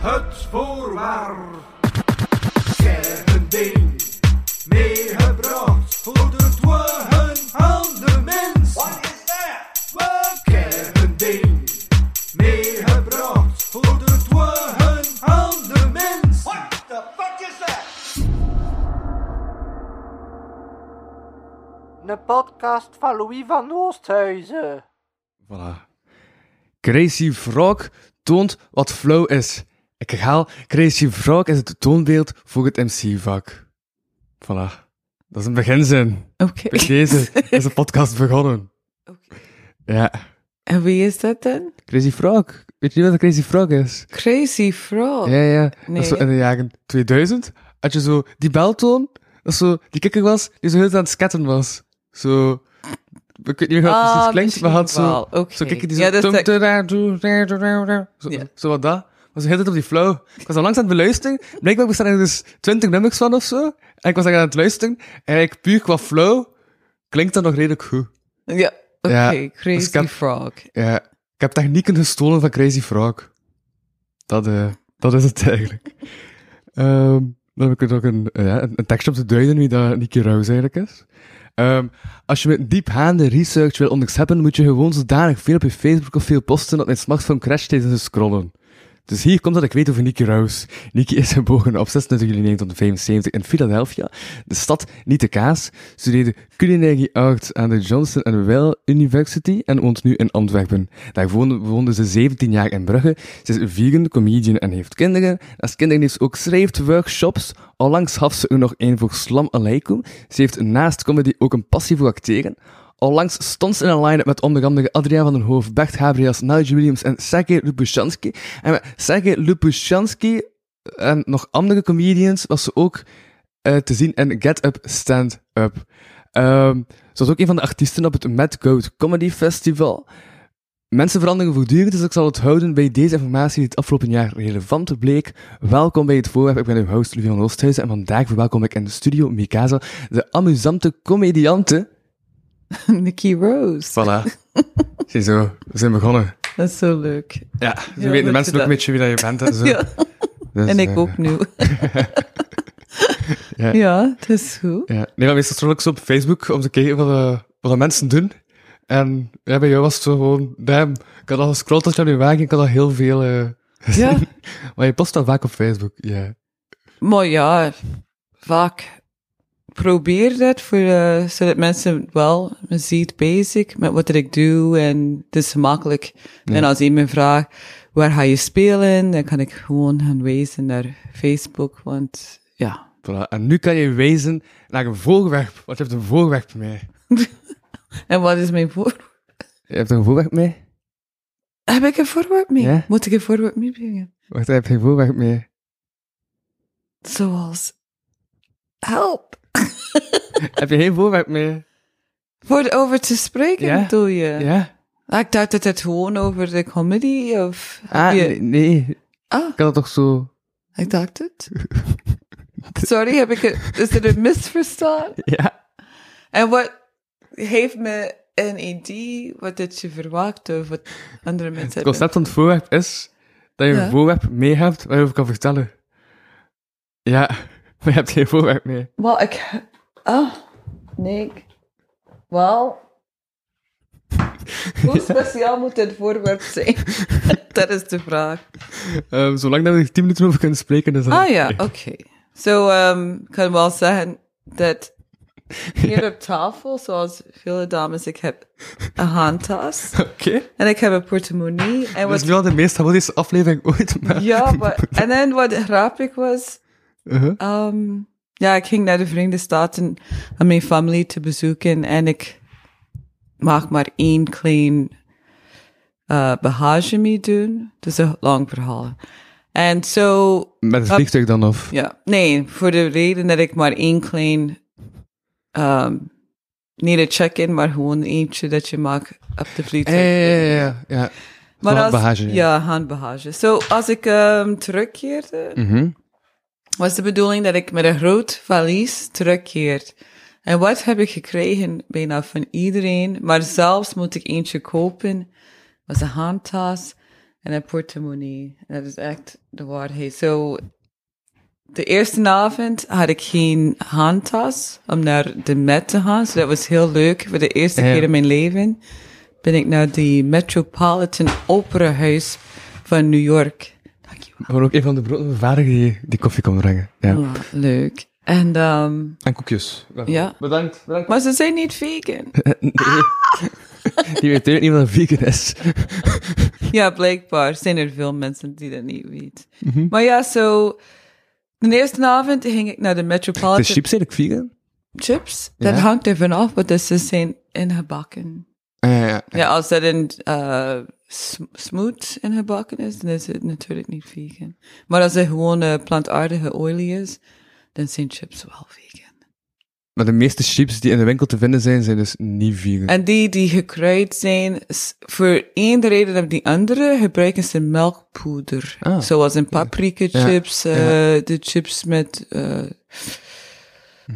Het voorwaar ding meegebracht voor de dwaan van de mens. Wat is dat? Wat ding meegebracht voor de dwaan van de mens. What the fuck is dat? Een podcast van Louis van Oosthuizen. Voilà. Crazy Frog toont wat flow is. Ik herhaal, Crazy Frog is het toonbeeld voor het MC-vak. Voilà. Dat is een beginzin. Oké. Bij deze is de podcast begonnen. Oké. Ja. En wie is dat dan? Crazy Frog. Weet je wat een Crazy Frog is? Crazy Frog? Ja. Nee. Dat is zo in de jaren 2000 had je zo die beltoon, dat zo die kikker was, die zo heel aan het sketten was. Zo... Ik weet niet hoe het precies klinkt, maar had zo... Okay. Zo kikker die zo... Ja, dat zo wat dat. Ik was de hele tijd op die flow. Ik was al langs aan het beluisteren. Blijkbaar bestaan er dus 20 nummers van of zo. En ik was daar aan het luisteren. En eigenlijk puur qua flow klinkt dat nog redelijk goed. Ja, oké. Ja, Crazy Frog. Ja, ik heb technieken gestolen van Crazy Frog. Dat is het eigenlijk. Dan heb ik ook een tekst op te duiden wie dat Nikki Rose eigenlijk is. Als je met diepgaande research wil onderscheppen, moet je gewoon zodanig veel op je Facebook of veel posten dat mijn smartphone crasht tijdens het scrollen. Dus hier komt dat ik weet over Nikki Rose. Nikki is geboren op 26 juli 1975 in Philadelphia, de stad niet de kaas, studeerde Culinary Arts aan de Johnson & Wales University en woont nu in Antwerpen. Daar woonde ze 17 jaar in Brugge. Ze is vegan, comedian en heeft kinderen. Als kinderen heeft ze ook schrijfworkshops. Onlangs had ze er nog één voor Slam Aleikum. Ze heeft naast comedy ook een passie voor acteren. Onlangs stond ze in een line-up met onder andere Adriaan van den Hoofd, Bert Habrias, Nigel Williams en Sergei Lupushanski. En met Sergei Lupushanski en nog andere comedians was ze ook te zien in Get Up, Stand Up. Ze was ook een van de artiesten op het Mad Goat Comedy Festival. Mensen veranderen voortdurend, dus ik zal het houden bij deze informatie die het afgelopen jaar relevant bleek. Welkom bij het voorwerp, ik ben uw host Louis van Oosthuizen en vandaag verwelkom ik in de studio Mikasa, de amusante comediante... Nikki Rose. Voilà. Ziezo, we zijn begonnen. Dat is zo leuk. Ja, ze ja, weten de mensen ook een beetje wie dat je bent en zo. Ja. Dus, en ik ook nu. ja, het is goed. Ja. Nee, maar meestal straks op Facebook om te kijken wat de mensen doen. En ja, bij jou was het zo gewoon, damn, ik had al gescrollt als je aan je wagen, ik had al heel veel ja. Maar je post al vaak op Facebook, yeah. Maar ja, vaak... probeer dat, zodat mensen wel me zien bezig met wat ik doe en het is gemakkelijk. Ja. En als iemand vraagt, waar ga je spelen? Dan kan ik gewoon gaan wijzen naar Facebook, want ja. Voilà. En nu kan je wijzen naar een voorwerp, want je hebt een voorwerp mee. En wat is mijn voorwerp? Je hebt een voorwerp mee? Heb ik een voorwerp mee? Ja? Moet ik een voorwerp meebrengen? Wacht, heb je een voorwerp mee? Zoals... help! Heb je geen voorwerp meer? Voor over te spreken, yeah. Bedoel je? Ja. Yeah. Ik dacht dat het gewoon over de comedy of... Nee. Ah. Ik had het toch zo... Ik dacht het. Sorry, is het een misverstaan? Ja. En wat heeft me een idee wat dat je verwacht of wat andere mensen hebben? Het concept van het voorwerp is dat je een voorwerp mee hebt waarover ik kan vertellen. Ja. Maar je hebt geen voorwerp meer. Wel, Wel... Hoe speciaal moet dit voorwerp zijn? Dat is de vraag. Zolang dat we er 10 minuten over kunnen spreken, is dat... oké. Zo, ik kan wel zeggen dat hier op tafel, zoals vele dames, ik heb een handtas. Oké. En ik heb een portemonnee. Dat is wel de meest harmonische aflevering ooit. Maar... ja, maar... en dan wat grappig was... ik ging naar de Verenigde Staten om mijn familie te bezoeken en ik mag maar 1 klein bagage mee doen. Dat is een lang verhaal. En zo... met het vliegtuig dan of? Ja, nee, voor de reden dat ik maar 1 klein... niet een check-in, maar gewoon eentje dat je mag op de vliegtuig. Ja. Maar handbagage. Ja, handbagage. Zo, als ik terugkeerde... Mm-hmm. Was de bedoeling dat ik met een groot valies terugkeerde. En wat heb ik gekregen? Bijna van iedereen. Maar zelfs moet ik eentje kopen. was een handtas en een portemonnee. En dat is echt de waarheid. Zo, de eerste avond had ik geen handtas om naar de Met te gaan. Dus dat was heel leuk. Voor de eerste keer in mijn leven ben ik naar de Metropolitan Opera House van New York. Dankjewel. Maar ook een van de brood van mijn vader die koffie kon brengen. Ja. Oh, leuk. En koekjes. Ja. Bedankt. Maar ze zijn niet vegan. Nee. Die weet niet wat een vegan is. Ja, blijkbaar zijn er veel mensen die dat niet weten. Mm-hmm. Maar ja, zo... De eerste avond ging ik naar de Metropolitan... De chips zijn ook vegan? Chips? Ja. Dat hangt er vanaf, want ze zijn ingebakken. Ja, als dat in smoot ingebakken is, dan is het natuurlijk niet vegan. Maar als het gewoon plantaardige olie is, dan zijn chips wel vegan. Maar de meeste chips die in de winkel te vinden zijn, zijn dus niet vegan. En die gekruid zijn, voor één reden of die andere, gebruiken ze melkpoeder. Ah, zoals in paprika chips, de chips met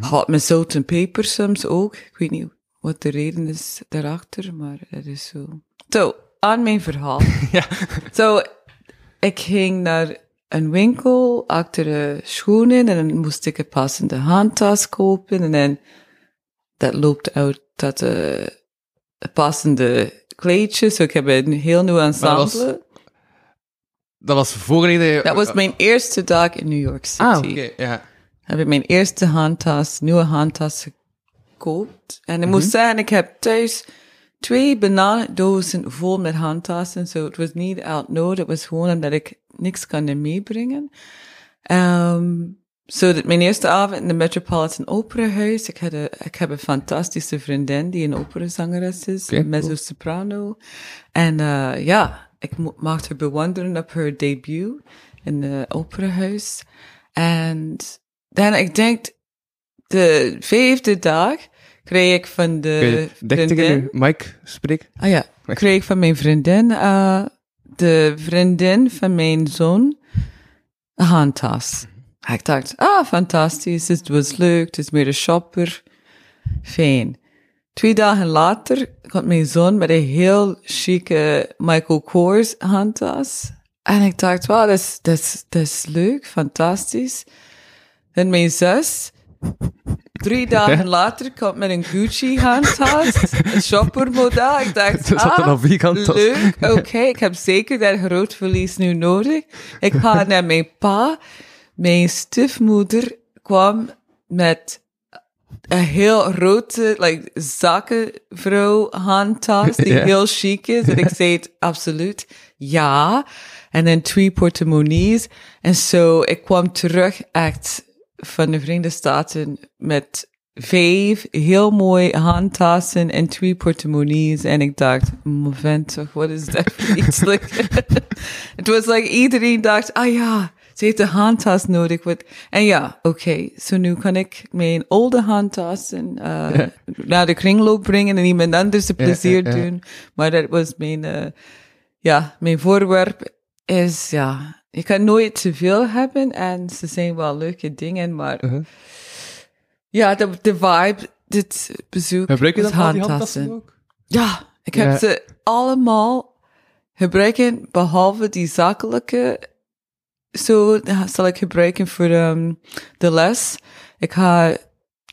hot met zout en peper soms ook. Ik weet niet wat de reden is daarachter, maar dat is zo. Zo, aan mijn verhaal. Zo, ik ging naar een winkel achter de schoenen en dan moest ik een passende handtas kopen en dan dat loopt uit dat passende kleedje. Zo, ik heb een heel nieuw ensemble. Dat was voorreden. Dat was mijn eerste dag in New York City. Ah, oké, ja. Heb ik mijn eerste nieuwe handtas gekoopt en ik moest zeggen, ik heb thuis 2 bananendozen vol met handtassen. Zo, het was niet out nood. Het was gewoon omdat ik niks kan meebrengen. Dat mijn eerste avond in de Metropolitan Opera House. Ik heb een fantastische vriendin die een operazangeres is. Okay, mezzo-soprano. En ik mocht haar bewonderen op haar debut in de Opera House. En dan, ik denk, de 5e dag kreeg ik van de vriendin... Mike, spreek. Ah ja, kreeg ik van mijn vriendin... de vriendin van mijn zoon een handtas. Ik dacht, fantastisch, het was leuk, het is meer een shopper. Fijn. 2 dagen later komt mijn zoon met een heel chique Michael Kors handtas. En ik dacht, wauw, dat is leuk, fantastisch. En mijn zus... 3 dagen later komt met een Gucci handtas, een shoppermodel. Ik dacht, leuk, oké, ik heb zeker dat grootverlies nu nodig. Ik ga naar mijn pa. Mijn stiefmoeder kwam met een heel rode, zakkenvrouw handtas, die heel chic is. En ik zei het absoluut, ja. En dan 2 portemonnees. En zo, ik kwam terug echt... van de Verenigde Staten met 5 heel mooie handtassen en 2 portemonnees. En ik dacht, toch, wat is dat voor iets? Het was iedereen dacht, ze heeft een handtas nodig. En ja, oké, zo nu kan ik mijn oude handtassen naar de kringloop brengen en iemand anders de plezier doen. Maar dat was mijn voorwerp is, je kan nooit te veel hebben en ze zijn wel leuke dingen, maar de vibe, dit bezoek, gebruik je is handtassen ook? Ja, ik heb ze allemaal gebruiken, behalve die zakelijke. Zo zal ik gebruiken voor de les. Ik ga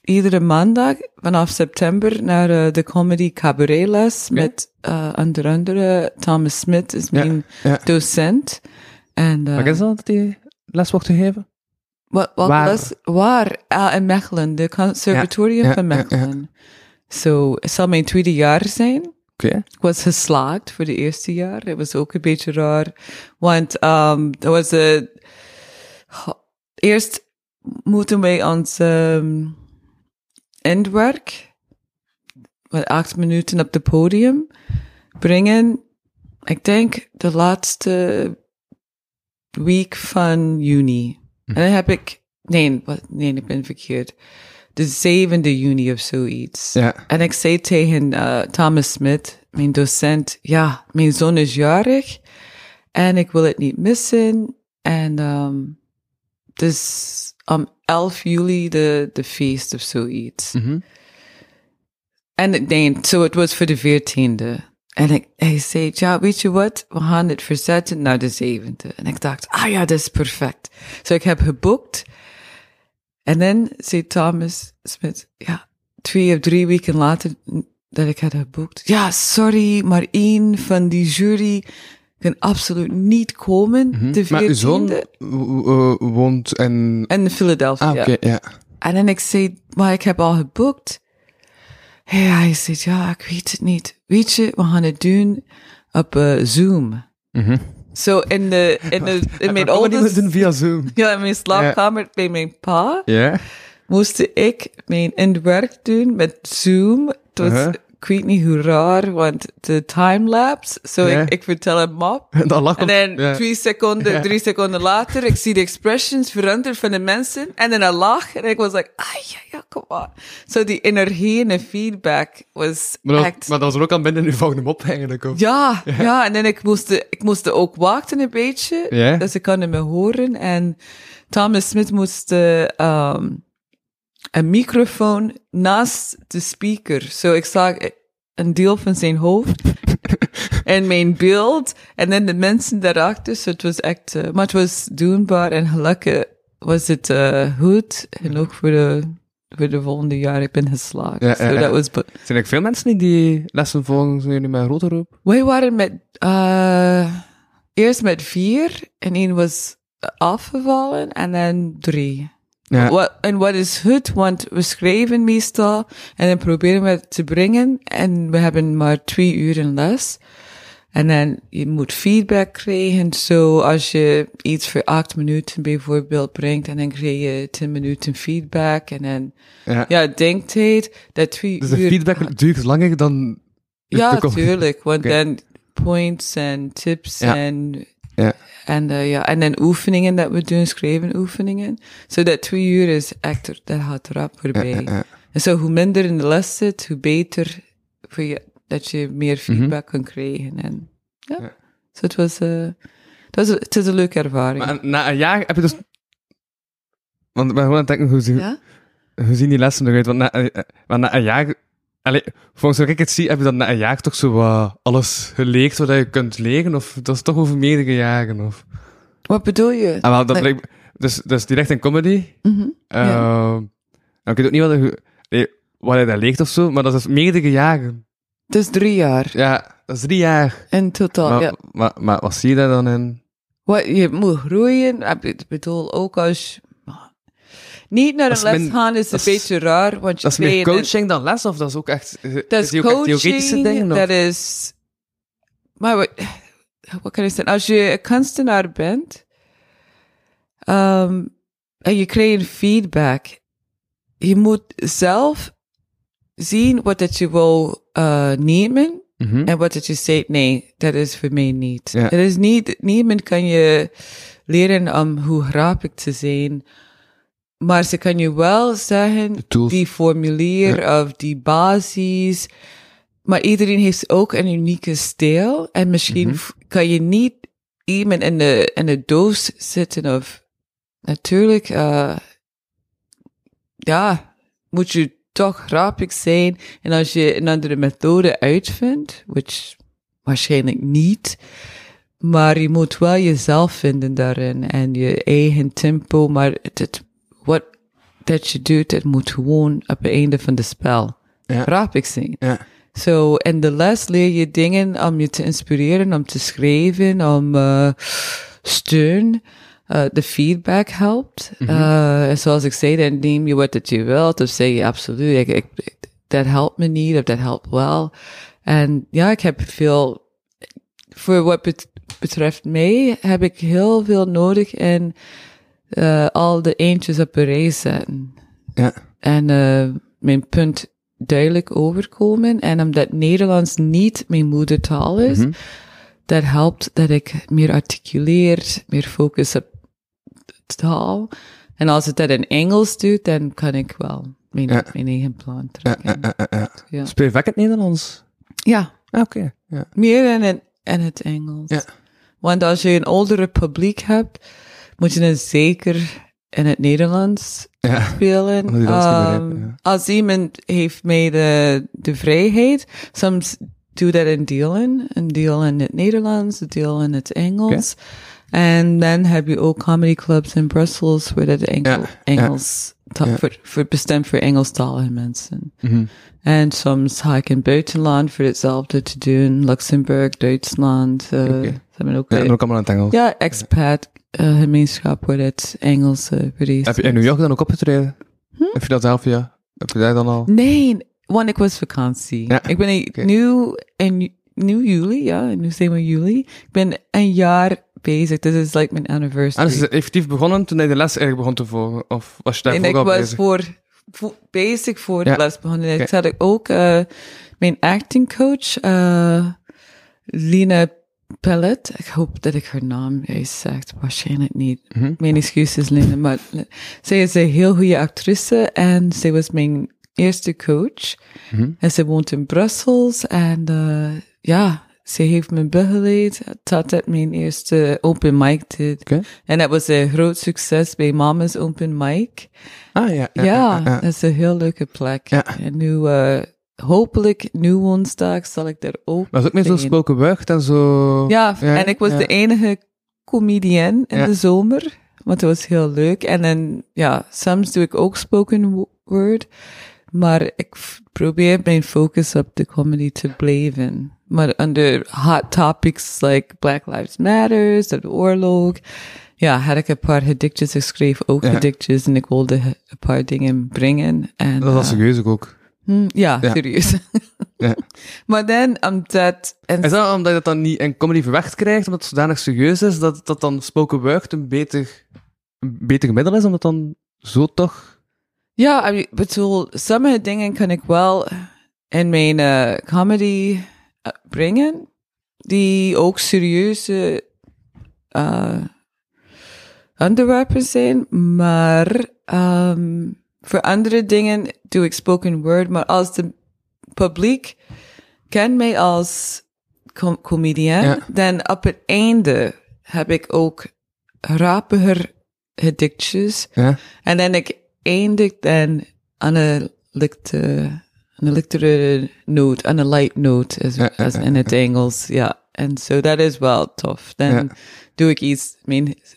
iedere maandag vanaf september naar de comedy cabaret les met onder andere Thomas Smith is mijn docent. Wat is dat die les wordt gegeven? Waar? Les? Waar? In Mechelen, de Conservatorium van Mechelen. Het zal mijn 2e jaar zijn. Okay. Ik was geslaagd voor de eerste jaar. Het was ook een beetje raar. Want er was eerst moeten wij ons eindwerk, 8 minuten op het podium, brengen. Ik denk de laatste... week van juni. En dan heb ik... Nee, ik ben verkeerd. De 7e juni of zoiets. Ja. En ik zei tegen Thomas Smith, mijn docent, mijn zoon is jarig en ik wil het niet missen. En dus om 11 juli de feest of zoiets. En het was voor de 14e. En hij zei, ja, weet je wat? We gaan het verzetten naar de 7e. En ik dacht, ah ja, dat is perfect. Dus ik heb geboekt. En dan zei Thomas Smith, ja, 2 of 3 weken later dat ik had geboekt. Ja, sorry, maar 1 van die jury kan absoluut niet komen. Mm-hmm. De 14e. Maar uw zoon woont in... In Philadelphia. Ah, okay, ja. En dan ik zei, maar ik heb al geboekt. Hij zei, ja, ik weet het niet. Weet je, we gaan het doen op Zoom. Mm-hmm. So in mijn ouders... doen via Zoom. Ja, in mijn slaapkamer bij mijn pa. Yeah. Moest ik mijn werk doen met Zoom. Het was, ik weet niet hoe raar, want de timelapse. So ik vertel hem op. En dan lachen. En dan 3 seconden later, ik zie de expressions veranderen van de mensen. En dan een lach. En ik was like, ah ja, kom op. So die energie en de feedback was echt... Maar dat was er ook aan binnen, nu vang hem op eigenlijk. Of? Ja, ja. En dan ik moest ook wachten een beetje. Yeah. Dus ik kon me horen. En Thomas Smith moest... een microfoon naast de speaker. Zo, ik zag een deel van zijn hoofd en mijn beeld en dan de mensen daarachter. So het was echt, maar het was doenbaar en gelukkig was het goed. En ook voor de volgende jaar, ik ben geslaagd. Ja, so zijn er veel mensen die lessen volgen, zijn jullie met een grote groep? Wij waren met, eerst met 4 en 1 was afgevallen en dan 3. Ja. En wat is goed, want we schrijven meestal en dan proberen we het te brengen en we hebben maar 2 uur in les. En dan je moet feedback krijgen, zo als je iets voor 8 minuten bijvoorbeeld brengt en dan krijg je 10 minuten feedback en dan, denktijd, dat 2 uur... Dus de feedback duurt langer dan... Ja, tuurlijk, want dan points en tips en... Ja. En dan oefeningen dat we doen, schrijven oefeningen. So dat 2 uur is echt, dat gaat rap voorbij. Ja. En zo, hoe minder in de les zit, hoe beter voor je, dat je meer feedback kan krijgen. En so het was, het is een leuke ervaring. Maar na een jaar heb je dus... Want ik ben gewoon aan het denken, hoe zien die lessen eruit? Want na een jaar... Allee, volgens wat ik het zie, heb je dan na een jaar toch zo alles geleerd wat je kunt leren? Of dat is toch over meerdere jaren? Of? Wat bedoel je? Ah, wel, dat lijkt, dus direct in comedy. Mm-hmm, ik weet ook niet wat je daar leert of zo, maar dat is meerdere jaren. Het is 3 jaar. Ja, dat is 3 jaar. In totaal, Maar wat zie je daar dan in? Wat, je moet groeien. Ik bedoel, ook als... Niet naar een les gaan is een beetje raar. Want dat is meer coaching dan les, of dat is ook echt... Dat is coaching, dat is... Maar wat kan ik zeggen? Als je een kunstenaar bent en je krijgt feedback, je moet zelf zien wat dat je wil nemen en wat dat je zegt, nee, dat is voor mij niet. Yeah. Dat is niet... Niemand kan je leren om hoe grappig te zijn... Maar ze kan je wel zeggen, die formulier of die basis. Maar iedereen heeft ook een unieke stijl. En misschien kan je niet iemand in de doos zitten. Of natuurlijk, moet je toch grappig zijn. En als je een andere methode uitvindt, which waarschijnlijk niet... Maar je moet wel jezelf vinden daarin. En je eigen tempo, maar het wat dat je doet, het moet gewoon op het einde van het spel grappig zijn. Ja. So, in de les leer je dingen om je te inspireren, om te schrijven, om steun. De feedback helpt. En zoals ik zei, dan neem je wat dat je wilt. Of zeg je absoluut, dat helpt me niet, of dat helpt wel. En ja, ik heb veel... Voor wat betreft mij, heb ik heel veel nodig in... al de eentjes op een rij zetten. Ja. En mijn punt duidelijk overkomen. En omdat Nederlands niet mijn moedertaal is, dat helpt dat ik meer articuleer, meer focus op taal. En als het dat in Engels doet, dan kan ik wel mijn eigen plan trekken. Speel je vaak het Nederlands? Ja. Ah, oké. Ja. Meer dan in het Engels. Ja. Want als je een oudere publiek hebt... Moet je dan zeker in het Nederlands spelen. Als iemand heeft mij de vrijheid, soms do that in Deelen. Een Deelen in het Nederlands, een Deelen in het Engels. Okay. En dan heb je ook comedy clubs in Brussels, waar dat Engels bestemd voor Engelstalige mensen. Mm-hmm. En soms ga ik in buitenland voor hetzelfde te doen. Luxemburg, Duitsland. Hebben ook ook allemaal in het Engels. Ja, expat gemeenschap waar het Engels bereist. Heb je in New York dan ook opgetreden? Heb je dat zelf, Heb je daar dan al? Nee, want ik was vakantie. Ja. Ik ben nu in juli. Ik ben een jaar bezig. Dit is like mijn anniversary. En is het effectief begonnen toen je de les eigenlijk begon te volgen? Of was je daar ook al bezig? En ik was bezig voor de les begonnen. En ik had ook mijn acting coach, Lina Pellet. Ik hoop dat ik haar naam juist zegt. Waarschijnlijk niet. Mm-hmm. Mijn excuses, Lina. Maar zij is een heel goede actrice en zij was mijn eerste coach. Mm-hmm. En ze woont in Brussels en ze heeft me begeleid totdat mijn eerste open mic deed. Okay. En dat was een groot succes bij Mama's open mic. Ja, dat is een heel leuke plek. Ja. En nu, hopelijk, nu woensdag zal ik daar ook. Dat is ook meer zo spoken word en zo. Ja, en ik was de enige comedian in de zomer, want dat was heel leuk. En dan, soms doe ik ook spoken word, maar ik probeer mijn focus op de comedy te blijven. Maar onder hot topics like Black Lives Matters, de oorlog, had ik een paar gedichtjes. Ik schreef ook gedichtjes en ik wilde een paar dingen brengen. En, dat was serieus ook. Serieus. Ja. Maar dan, omdat... Is dat omdat je dat dan niet in comedy verwacht krijgt, omdat het zodanig serieus is, dat dat dan spoken word een beter middel is, omdat dan zo toch... Ja, ik bedoel, sommige dingen kan ik wel in mijn comedy... brengen, die ook serieuze onderwerpen zijn, maar voor andere dingen doe ik spoken word, maar als het publiek kent mij als comedian, dan op het einde heb ik ook rappiger gedichtjes, en dan ik eindig dan aan een een lichtere noot, en een light note as in het Engels, en zo, dat is wel tof. Dan doe ik iets,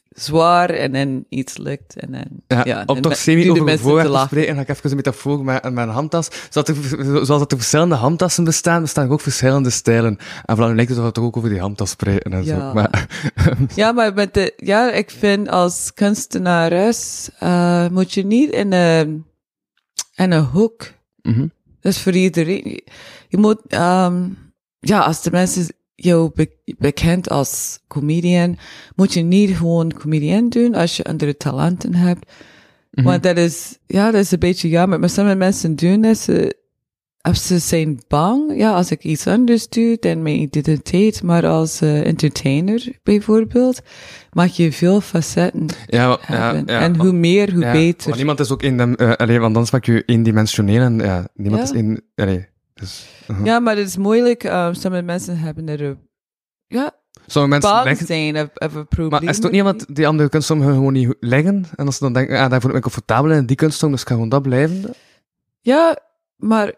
zwaar, en dan iets licht, en dan... Ja, om toch semi-over een voorwerp te spreken, ga ik even een metafoor met mijn handtas. Zoals dat er verschillende handtassen bestaan, bestaan er ook verschillende stijlen. En vooral lijkt het dat we toch ook over die handtas spreken en zo. Maar met ik vind als kunstenares moet je niet in een hoek... Mm-hmm. Dat is voor iedereen. Je moet, als de mensen jou bekend als comedian, moet je niet gewoon comedian doen als je andere talenten hebt. Mm-hmm. Want dat is een beetje jammer. Maar sommige mensen doen dat als ze zijn bang. Ja, als ik iets anders doe, dan mijn identiteit. Maar als entertainer bijvoorbeeld, mag je veel facetten hebben. En hoe meer, hoe beter. Maar niemand is ook want dan maak je eendimensioneel en niemand is dus, ja, maar het is moeilijk. Sommige mensen hebben er bang zijn of een probleem. Maar is het ook niet iemand die andere kunstvorm gewoon niet leggen? En als ze dan denken, daar voel ik me comfortabel in die kunstvorm, dus kan gewoon dat blijven? Ja... Maar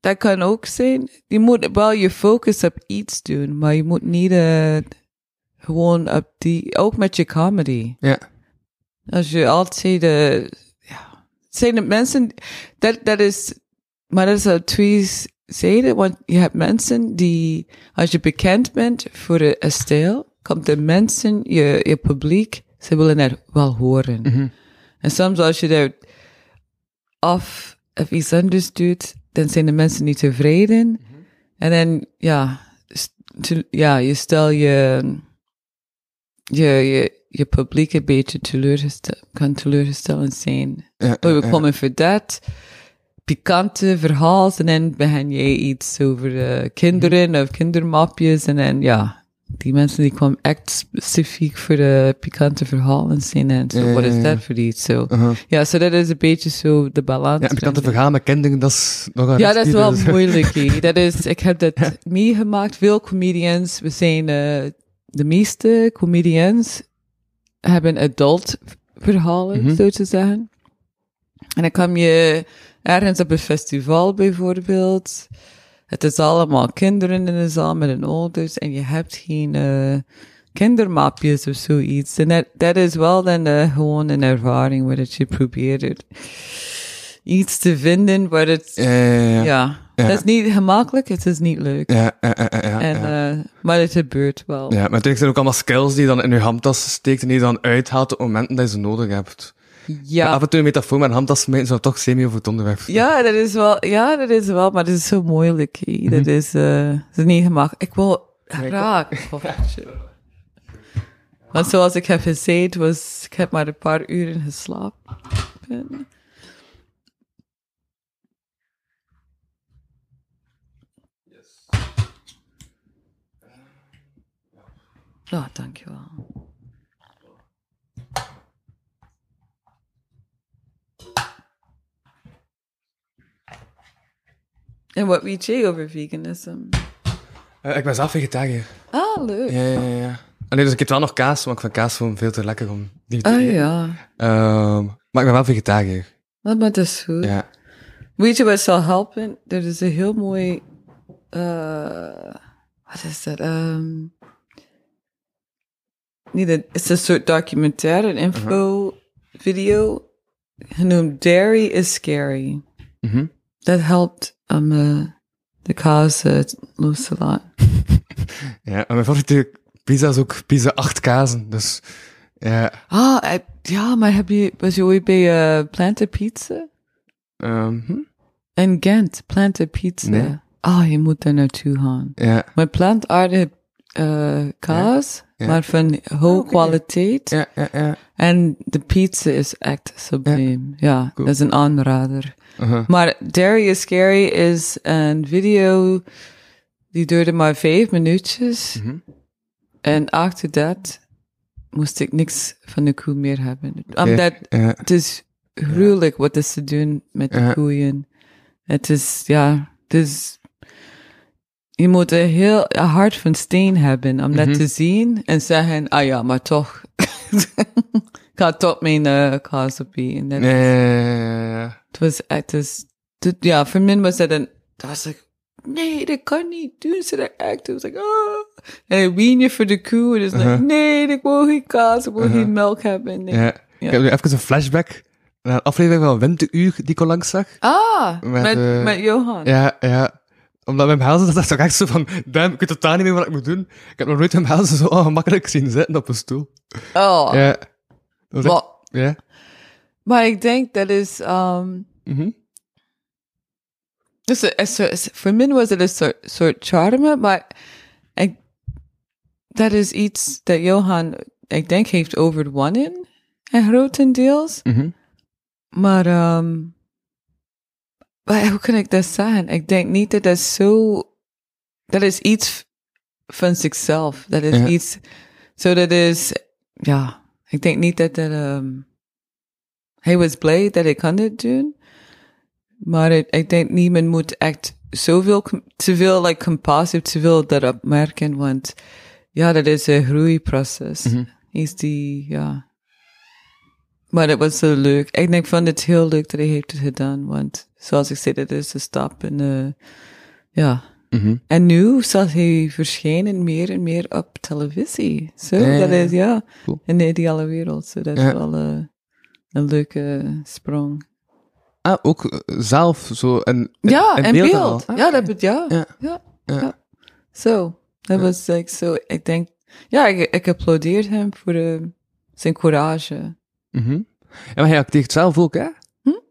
dat kan ook zijn. Je moet wel je focus op iets doen, maar je moet niet gewoon op die... Ook met je comedy. Ja. Als je altijd... zijn de mensen... Dat is... Maar dat is op twee zijden, want je hebt mensen die... Als je bekend bent voor een stijl, komt de mensen, je publiek, ze willen dat wel horen. Mm-hmm. En soms als je daar of iets anders doet, dan zijn de mensen niet tevreden. Mm-hmm. En dan, je stel je publiek een beetje teleurstellend zijn. We komen voor dat pikante verhaal, en dan begin jij iets over kinderen of kindermapjes, en dan, die mensen die kwamen echt specifiek voor de pikante verhalen zien en zo. Wat is dat voor iets? Ja, zo dat is een beetje zo de balans. Ja, pikante verhalen met kinderen, dat is nog een... Ja, dat is wel moeilijk. Dat is, ik heb dat meegemaakt. Veel comedians, we zijn de meeste comedians hebben adult verhalen, zo te zeggen. En dan kom je ergens op een festival bijvoorbeeld... Het is allemaal kinderen in de zaal met hun ouders en je hebt geen kindermapjes of zoiets. En dat is wel dan gewoon een ervaring waar je probeert iets te vinden waar het... Ja. Dat is niet gemakkelijk, het is niet leuk. Maar het gebeurt wel. Ja, maar het zijn ook allemaal skills die je dan in je handtas steekt en die je dan uithaalt op momenten dat je ze nodig hebt. Ja. Af en toe een metafoor met een handtas smijten zou toch semi-over het onderwerp. Ja, dat is wel, maar dat is zo moeilijk. Dat is niet gemakkelijk. Ik wil graag... Want zoals ik heb gezegd, ik heb maar een paar uren geslapen. Oh, dankjewel. En wat weet jij over veganism? Ik ben zelf vegetariër. Ah, leuk. Ja. Allee, dus ik eet wel nog kaas, want ik vind kaas gewoon veel te lekker om die te eten. Maar ik ben wel vegetariër. Maar dat is goed. Ja. Weet je wat zal helpen? Er is een heel mooi... wat is dat? Het is een soort documentaire, een info-video, genoemd Dairy is Scary. Dat helpt om de kaas los te laten. Ja, en mijn favoriete pizza is ook pizza 8 kazen, dus ja. Maar was je ooit bij Planten Pizza? In Ghent, Planten Pizza. Nee. Je moet daar naartoe gaan. Ja. Maar plantaardige kaas... Ja. Ja. Maar van hoge kwaliteit. Ja. En de pizza is echt subliem. Ja, cool. Dat is een aanrader. Maar Dairy is Scary is een video die duurde maar 5 minuutjes. En achter dat moest ik niks van de koe meer hebben. Het is gruwelijk wat is te doen met de koeien. Het is... Je moet een hart van steen hebben om dat te zien en zeggen, maar toch, ik ga toch mijn kaas opeten. Het was voor mij was dat een, dat was like, nee, dat kan niet, doen ze dat echt? Ik was like, en ween je voor de koe, dus nee, ik wil geen kaas, ik wil geen melk hebben. Nee. Yeah. Yeah. Ik heb nu even een flashback. Een aflevering van Wintuur die ik al langs zag. Met Johan. Ja. Omdat mijn helzen, dat is toch echt zo van... Damn, ik weet totaal niet meer wat ik moet doen. Ik heb nog nooit mijn helzen zo ongemakkelijk zien zitten op een stoel. Ja. Yeah. Maar ik denk, dat is... Dus voor mij was het een soort charme, maar... Dat is iets dat Johan, ik denk, heeft overwonnen. Grotendeels. Maar... Maar hoe kan ik dat zeggen? Ik denk niet dat dat zo... Dat is iets van zichzelf. Dat is iets... Zo dat is... Ja. Ik denk niet dat dat... Hij was blij dat ik kon dit doen. Maar ik denk niemand moet echt zoveel... Te veel compassie, te veel daarop merken. Want ja, dat is een groeiproces. Is die... Ja. Maar het was zo leuk. Ik vond het heel leuk dat hij heeft het gedaan. Want zoals ik zei, dat is een stap. En nu zal hij verschijnen meer en meer op televisie. Dat is, cool. In de ideale wereld. So dat is wel een leuke sprong. Ook zelf zo. In beeld. Was like zo. Ik denk, ik applaudeer hem voor zijn courage. Ja, maar hij acteert zelf ook, hè?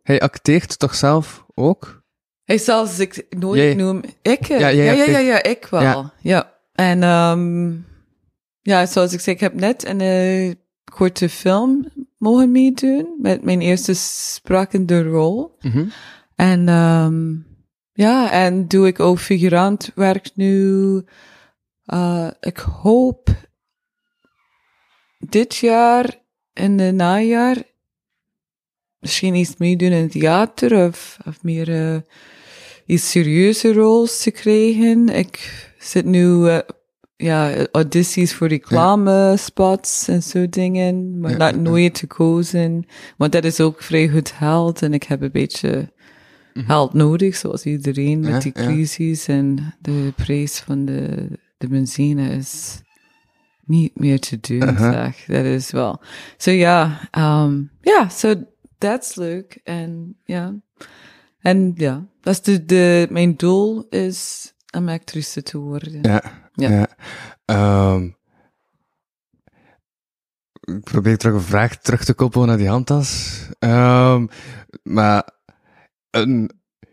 Hij acteert toch zelf ook? Hij zal zich nooit noemen. Ik? Ja, ik wel. Ja. En zoals ik zei, ik heb net een korte film mogen meedoen met mijn eerste sprakende rol. En en doe ik ook figurant werk nu. Ik hoop dit jaar in het najaar misschien iets meedoen in het theater of meer iets serieuze roles te krijgen. Ik zit nu audities voor reclamespots en zo dingen, maar nooit gekozen. Want dat is ook vrij goed geld en ik heb een beetje Geld nodig, zoals iedereen, met die crisis. En de prijs van de benzine is niet meer te doen, zeg. Dat is wel... Zo ja, ja, zo dat is leuk. En ja, dat is mijn doel is om actrice te worden. Ik probeer terug een vraag terug te koppelen naar die handtas. Maar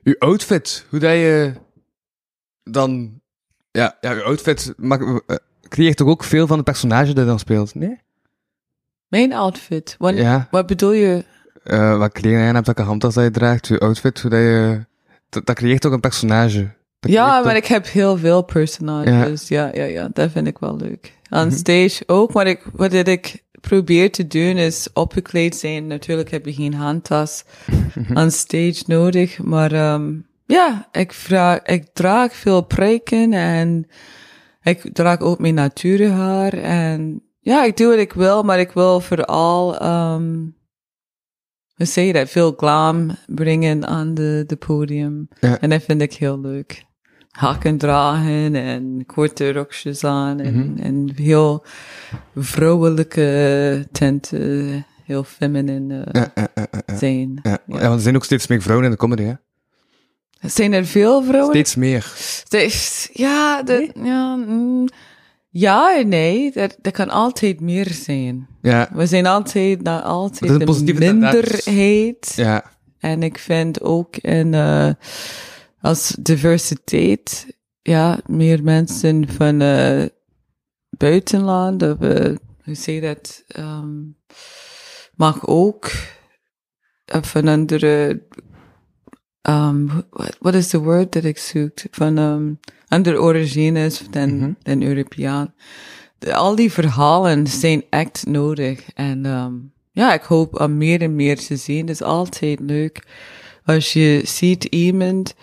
uw outfit, hoe dat je dan... Ja, uw outfit creëert toch ook veel van het personage dat dan speelt, nee? Mijn outfit? Wat bedoel je? Wat kleding je hebt, welke handtas dat je draagt, uw outfit, hoe dat je... Dat creëert ook een personage. Maar ik heb heel veel personages. Ja, dat vind ik wel leuk. Aan stage ook, wat ik probeer te doen is opgekleed zijn. Natuurlijk heb je geen handtas aan stage nodig, maar ik draag veel pruiken en ik draag ook mijn natuurhaar. En ja, ik doe wat ik wil, maar ik wil vooral, veel glam brengen aan de podium. En dat vind ik heel leuk. Hakken dragen en korte rokjes aan en heel vrouwelijke tenten, heel feminine zijn. Ja, want er zijn ook steeds meer vrouwen in de comedy, hè? Zijn er veel vrouwen? Steeds meer. Dat kan altijd meer zijn. Ja. We zijn altijd de minderheid. Ja. En ik vind ook in... als diversiteit, meer mensen van buitenland, mag ook van andere, wat is de woord dat ik zoek? Van andere origines dan Europeaan. Al die verhalen zijn echt nodig. En ik hoop om meer en meer te zien. Dat is altijd leuk als je ziet iemand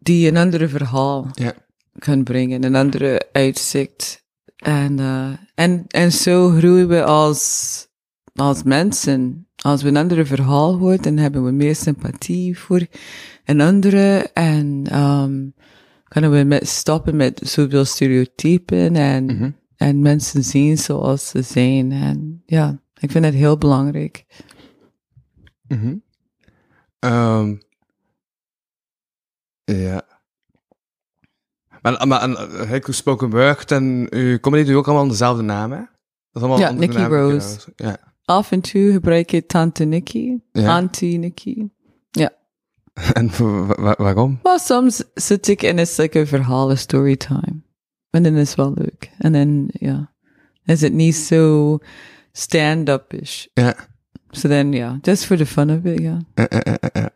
die een ander verhaal kan brengen, een andere uitzicht. En zo groeien we als mensen. Als we een ander verhaal hoort, dan hebben we meer sympathie voor een andere. En kunnen we stoppen met zoveel stereotypen en mensen zien zoals ze zijn. En ja, ik vind het heel belangrijk. Maar uw spoken word en uw comedy doe je ook allemaal dezelfde naam, hè? Dat is allemaal Nikki Rose. Ja. Af en toe gebruik je Tante Nikki, Auntie Nikki. Ja. En waarom? Maar soms zit ik en is like een verhaal, een storytime. En dan is het wel leuk. En dan, is het niet zo stand-up-ish. Ja. So then, just for the fun of it,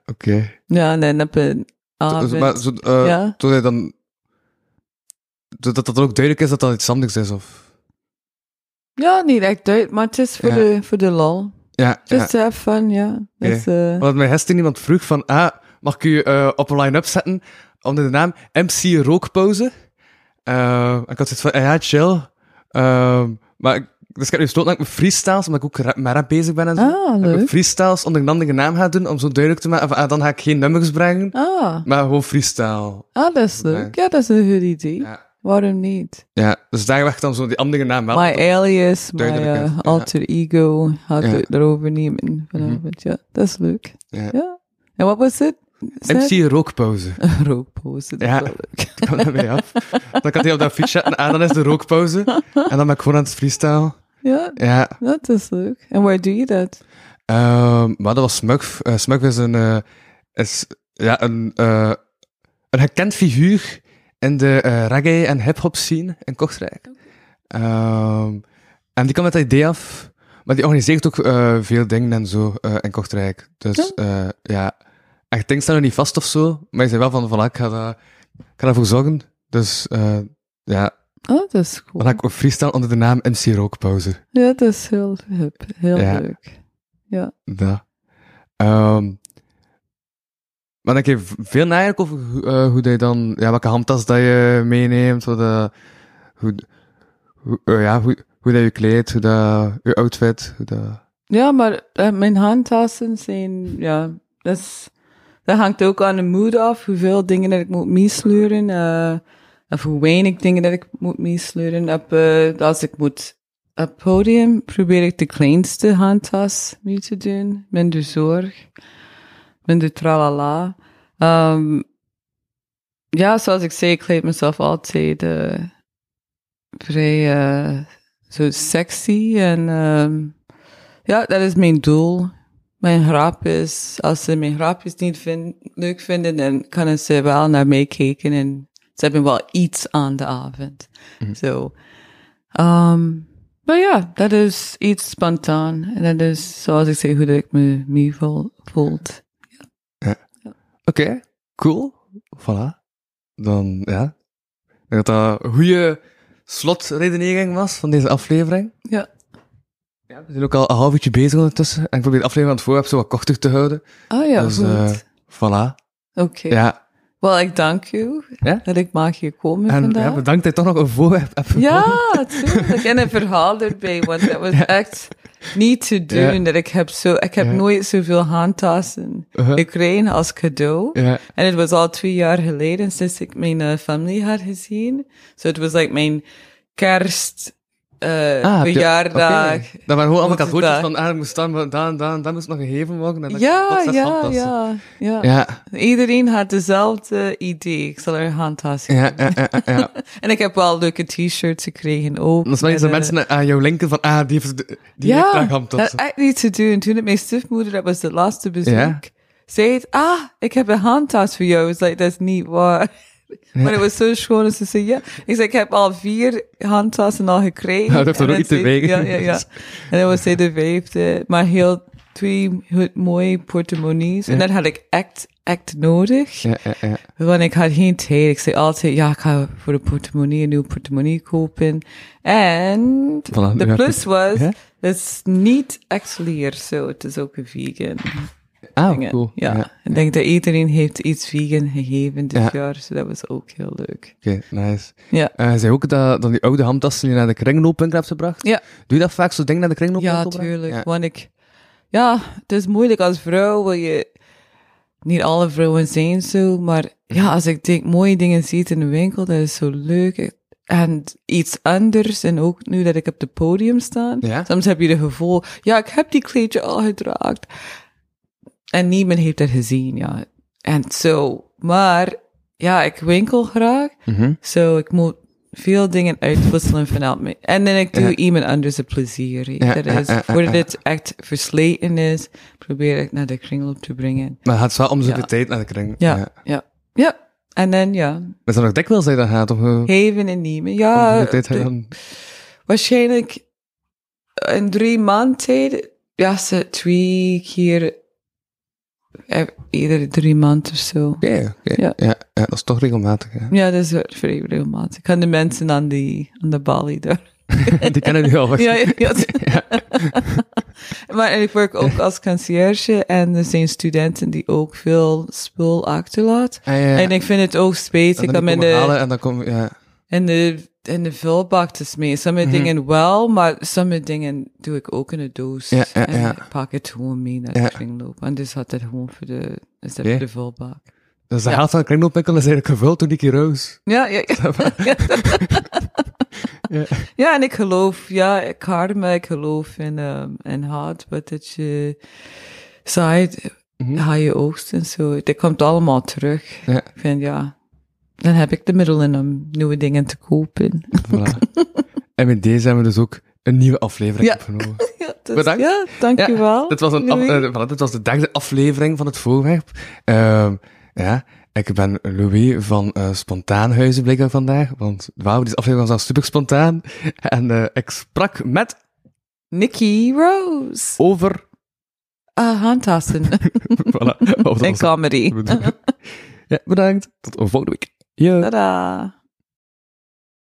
Oké. Ja, en dan op een avond... Toen hij dan... Dat ook duidelijk is dat dat iets anders is, of? Ja, niet echt duidelijk, maar het is voor de lol. Ja. Just to have fun, Want mij gisteren iemand vroeg van, mag ik u op een line-up zetten onder de naam MC Rookpauze? Ik had zoiets van, chill. Maar ik heb nu besloten dat ik mijn freestyles, omdat ik ook met rap bezig ben en zo, mijn freestyles onder een andere naam ga doen, om zo duidelijk te maken, dan ga ik geen nummers brengen, maar gewoon freestyle. Dat is leuk. Ja, dat is een goed idee. Ja. Waarom niet? Ja, dus daar werd dan zo die andere naam wel. My alias, my alter ego, had ik erover nemen vanavond. Ja, dat is leuk. Ja. En wat was het? MC Rookpauze. Rookpauze, dat is wel leuk. Dat kwam daarmee af. Dan kan hij op dat fietsje en dan is de rookpauze. En dan ben ik gewoon aan het freestyle. Ja, dat is leuk. En waar doe je dat? Maar dat was Smug. Smug is een gekend figuur in de reggae- en hip-hop scene in Kortrijk. Okay. En die kwam met dat idee af. Maar die organiseert ook veel dingen en zo in Kortrijk. Dus echt dingen staan nog niet vast of zo. Maar je zei wel van ik ga daarvoor zorgen. Dus Oh, dat is cool. Dan ga ik ook freestyle onder de naam MC Rookpauze. Ja, dat is heel hip. Heel leuk. Ja. Maar denk je veel nadenken over hoe dat je dan... Ja, welke handtas dat je meeneemt. Hoe dat je kleedt. Hoe dat je outfit. Mijn handtassen zijn... Ja, dat is... Dat hangt ook aan de mood af, hoeveel dingen dat ik moet meesleuren. Of hoe weinig dingen dat ik moet meesleuren. Als ik moet op podium, probeer ik de kleinste handtas mee te doen. Minder zorg. Minder tralala. Ja, zoals ik zei, ik kleed mezelf altijd vrij zo sexy. En ja, dat is mijn doel. Mijn grapjes, als ze mijn grapjes niet leuk vinden, dan kunnen ze wel naar mij kijken en ze hebben wel iets aan de avond. Zo. Maar ja, dat is iets spontaan. En dat is, zoals ik zei, hoe ik me voelt. Ja. Ja. Ja. Oké, cool. Voilà. Dan, ja. Ik denk dat dat een goede slotredenering was van deze aflevering. Ja. Ja, we zijn ook al een half uurtje bezig ondertussen. En ik probeer de aflevering van het voorwerp zo wat korter te houden. Ah ja, dus, goed. Voilà. Oké. Ja. Wel, ik dank je dat ik mag hier komen vandaag. Ja, bedankt dat je toch nog een voorwerp hebt natuurlijk. En een verhaal erbij, want dat was echt niet te doen. Ja. Dat ik heb nooit zoveel handtassen gekregen als cadeau. Ja. En het was al 2 jaar geleden sinds ik mijn familie had gezien. So het was like mijn kerst... verjaardag. Okay. Dat waren gewoon allemaal cadeautjes van, ik moest dan moest nog gegeven worden. En ja. Iedereen had dezelfde idee. Ik zal er een handtas geven. Ja. En ik heb wel leuke t-shirts gekregen ook. Dat is wel dat mensen aan jou linken van, die heeft daar handtas. Dat had echt niet te doen. Toen mijn stiefmoeder, dat was de laatste bezoek, zei het, ik heb een handtas voor jou. It's like, dat is niet waar. Maar het was zo schoon om te zeggen, ja. Ik zei, ik heb al 4 handtassen al gekregen. Nou, dat heeft er ook iets te wegen. Ja. En dat was de 5e. Maar 2 mooie portemonnees. Ja. En dat had ik echt nodig. Ja. Want ik had geen tijd. Ik zei altijd, ik ga voor de portemonnee een nieuwe portemonnee kopen. En de plus was, dat is niet echt leer. Zo, het is ook een vegan. Cool. Ja. Ik denk dat iedereen heeft iets vegan gegeven dit jaar, dus dat was ook heel leuk. Oké, nice. Ja. Zei ook dat die oude handtassen die naar de kringloopwinkel hebt gebracht. Ja. Doe je dat vaak, zo'n ding naar de kringloopwinkel brengen? Ja, tuurlijk, want het is moeilijk als vrouw, wil je, niet alle vrouwen zijn zo, maar als ik denk, mooie dingen zie in de winkel, dat is zo leuk. En iets anders, en ook nu dat ik op het podium sta, soms heb je het gevoel, ik heb die kleedje al gedragen. En niemand heeft dat gezien, En zo, maar ik winkel graag. Zo, ik moet veel dingen uitwisselen vanuit mij. En dan ik doe iemand anders een plezier. Dat is, voordat het echt versleten is, probeer ik naar de kringloop te brengen. Maar het gaat wel om zoveel tijd naar de kringloop. Ja. En dan, Is dat nog dikwijls dat je dat gaat? Geven en nemen, waarschijnlijk in 3 maanden tijd, 2 keer... iedere 3 maanden of zo. Oké. Ja, dat is toch regelmatig. Ja, dat is vrij regelmatig. Gaan de mensen aan de balie daar. Die kennen die al. Ja. Maar ik werk ook als conciërge en er zijn studenten die ook veel spul achterlaten. En ik vind het ook spijtig dat men in de vulbak is mee. Sommige dingen wel, maar sommige dingen doe ik ook in de doos. En ik pak het gewoon mee naar de kringloop. En dus had dat gewoon voor de vulbak. Dus de helft van de kringloopwinkel is eigenlijk gevuld door Nikki Rose. Ja, en ik geloof, ik karma, ik geloof in hart, wat dat je zaait, ga je oogsten en zo. Dat komt allemaal terug. Ik vind, dan heb ik de middelen om nieuwe dingen te kopen. Voilà. En met deze hebben we dus ook een nieuwe aflevering opgenomen. Dus, bedankt. Ja, dankjewel. Dit was de derde aflevering van het voorwerp. Ik ben Louis van Spontaanhuizen, blijkbaar vandaag. Want deze aflevering was al super spontaan. En ik sprak met... Nikki Rose. Over... handtassen. Voilà. En comedy. Bedankt. Tot volgende week. Yeah. Ta-da!